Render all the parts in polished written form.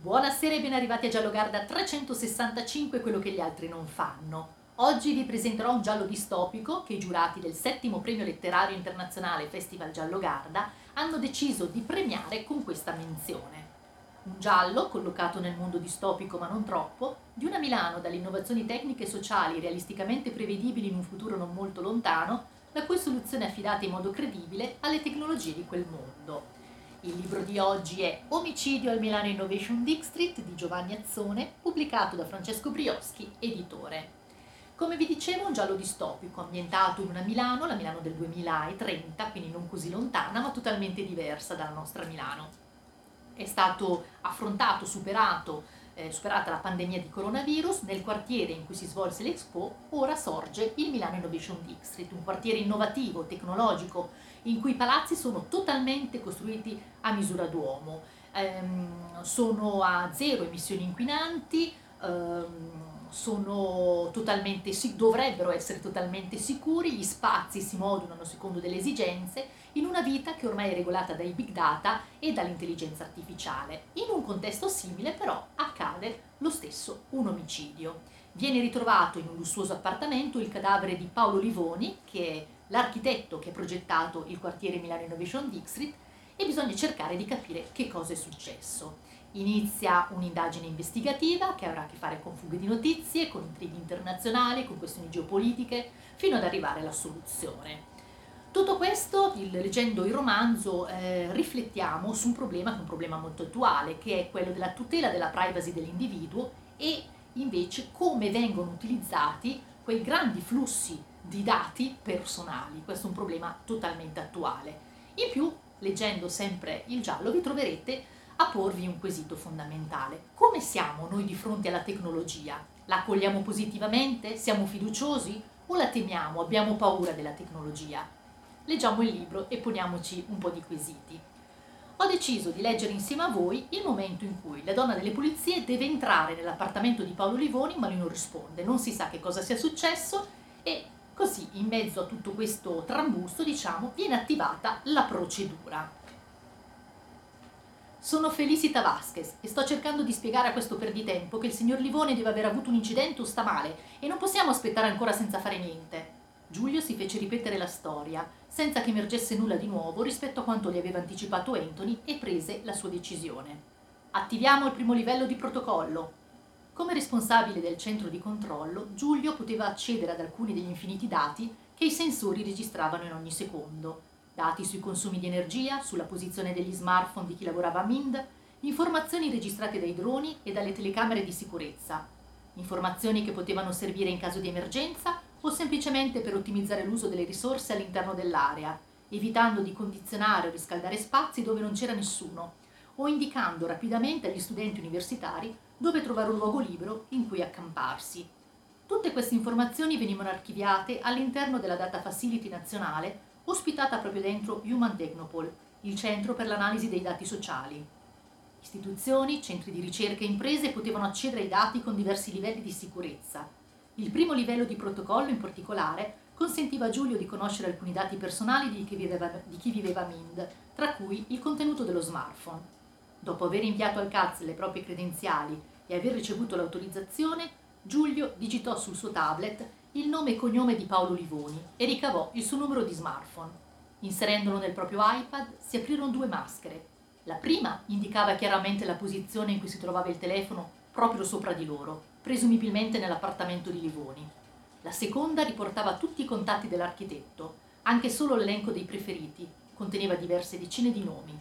Buonasera e ben arrivati a GialloGarda365, quello che gli altri non fanno. Oggi vi presenterò un giallo distopico che i giurati del 7° premio letterario internazionale Festival Giallogarda hanno deciso di premiare con questa menzione. Un giallo, collocato nel mondo distopico ma non troppo, di una Milano dalle innovazioni tecniche e sociali realisticamente prevedibili in un futuro non molto lontano, la cui soluzione è affidata in modo credibile alle tecnologie di quel mondo. Il libro di oggi è Omicidio al Milano Innovation District di Giovanni Azzone, pubblicato da Francesco Brioschi, editore. Come vi dicevo, un giallo distopico, ambientato in una Milano, la Milano del 2030, quindi non così lontana, ma totalmente diversa dalla nostra Milano. È stato affrontato, superata la pandemia di coronavirus, nel quartiere in cui si svolse l'Expo ora sorge il Milano Innovation District, un quartiere innovativo, tecnologico, in cui i palazzi sono totalmente costruiti a misura d'uomo, sono a zero emissioni inquinanti, dovrebbero essere totalmente sicuri, gli spazi si modulano secondo delle esigenze in una vita che ormai è regolata dai big data e dall'intelligenza artificiale. In un contesto simile però accade lo stesso un omicidio. Viene ritrovato in un lussuoso appartamento il cadavere di Paolo Livoni, che è l'architetto che ha progettato il quartiere Milano Innovation District, e bisogna cercare di capire che cosa è successo. Inizia un'indagine investigativa che avrà a che fare con fughe di notizie, con intrighi internazionali, con questioni geopolitiche, fino ad arrivare alla soluzione. Tutto questo, leggendo il romanzo, riflettiamo su un problema che è un problema molto attuale, che è quello della tutela della privacy dell'individuo e invece come vengono utilizzati quei grandi flussi di dati personali. Questo è un problema totalmente attuale. In più, leggendo sempre il giallo, vi troverete a porvi un quesito fondamentale. Come siamo noi di fronte alla tecnologia? La accogliamo positivamente? Siamo fiduciosi? O la temiamo? Abbiamo paura della tecnologia? Leggiamo il libro e poniamoci un po' di quesiti. Ho deciso di leggere insieme a voi il momento in cui la donna delle pulizie deve entrare nell'appartamento di Paolo Livoni, ma lui non risponde, non si sa che cosa sia successo e così, in mezzo a tutto questo trambusto, diciamo, viene attivata la procedura. Sono Felicita Vasquez e sto cercando di spiegare a questo perditempo che il signor Livoni deve aver avuto un incidente o sta male e non possiamo aspettare ancora senza fare niente. Giulio si fece ripetere la storia, senza che emergesse nulla di nuovo rispetto a quanto le aveva anticipato Anthony, e prese la sua decisione. Attiviamo il primo livello di protocollo. Come responsabile del centro di controllo, Giulio poteva accedere ad alcuni degli infiniti dati che i sensori registravano in ogni secondo. Dati sui consumi di energia, sulla posizione degli smartphone di chi lavorava a MIND, informazioni registrate dai droni e dalle telecamere di sicurezza, informazioni che potevano servire in caso di emergenza o semplicemente per ottimizzare l'uso delle risorse all'interno dell'area, evitando di condizionare o riscaldare spazi dove non c'era nessuno, o indicando rapidamente agli studenti universitari dove trovare un luogo libero in cui accamparsi. Tutte queste informazioni venivano archiviate all'interno della Data Facility nazionale, ospitata proprio dentro Human Technopole, il centro per l'analisi dei dati sociali. Istituzioni, centri di ricerca e imprese potevano accedere ai dati con diversi livelli di sicurezza. Il primo livello di protocollo, in particolare, consentiva a Giulio di conoscere alcuni dati personali di chi viveva a MIND, tra cui il contenuto dello smartphone. Dopo aver inviato al CAZ le proprie credenziali e aver ricevuto l'autorizzazione, Giulio digitò sul suo tablet il nome e cognome di Paolo Livoni e ricavò il suo numero di smartphone. Inserendolo nel proprio iPad si aprirono due maschere. La prima indicava chiaramente la posizione in cui si trovava il telefono proprio sopra di loro, presumibilmente nell'appartamento di Livoni. La seconda riportava tutti i contatti dell'architetto, anche solo l'elenco dei preferiti, conteneva diverse decine di nomi.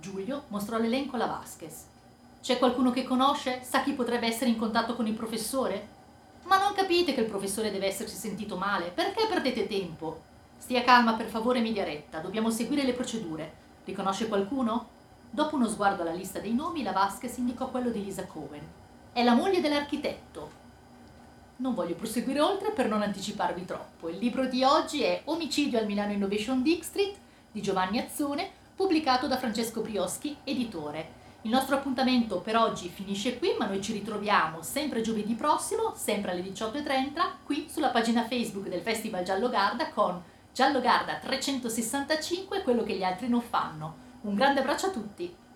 Giulio mostrò l'elenco alla Vasquez. «C'è qualcuno che conosce? Sa chi potrebbe essere in contatto con il professore?» «Ma non capite che il professore deve essersi sentito male? Perché perdete tempo?» «Stia calma, per favore, media retta. Dobbiamo seguire le procedure. Riconosce qualcuno?» Dopo uno sguardo alla lista dei nomi, la Vasquez indicò quello di Lisa Cohen. «È la moglie dell'architetto!» Non voglio proseguire oltre per non anticiparvi troppo. Il libro di oggi è Omicidio al Milano Innovation District di Giovanni Azzone, pubblicato da Francesco Brioschi, editore. Il nostro appuntamento per oggi finisce qui, ma noi ci ritroviamo sempre giovedì prossimo, sempre alle 18:30, qui sulla pagina Facebook del Festival Giallogarda con GialloGarda365, quello che gli altri non fanno. Un grande abbraccio a tutti!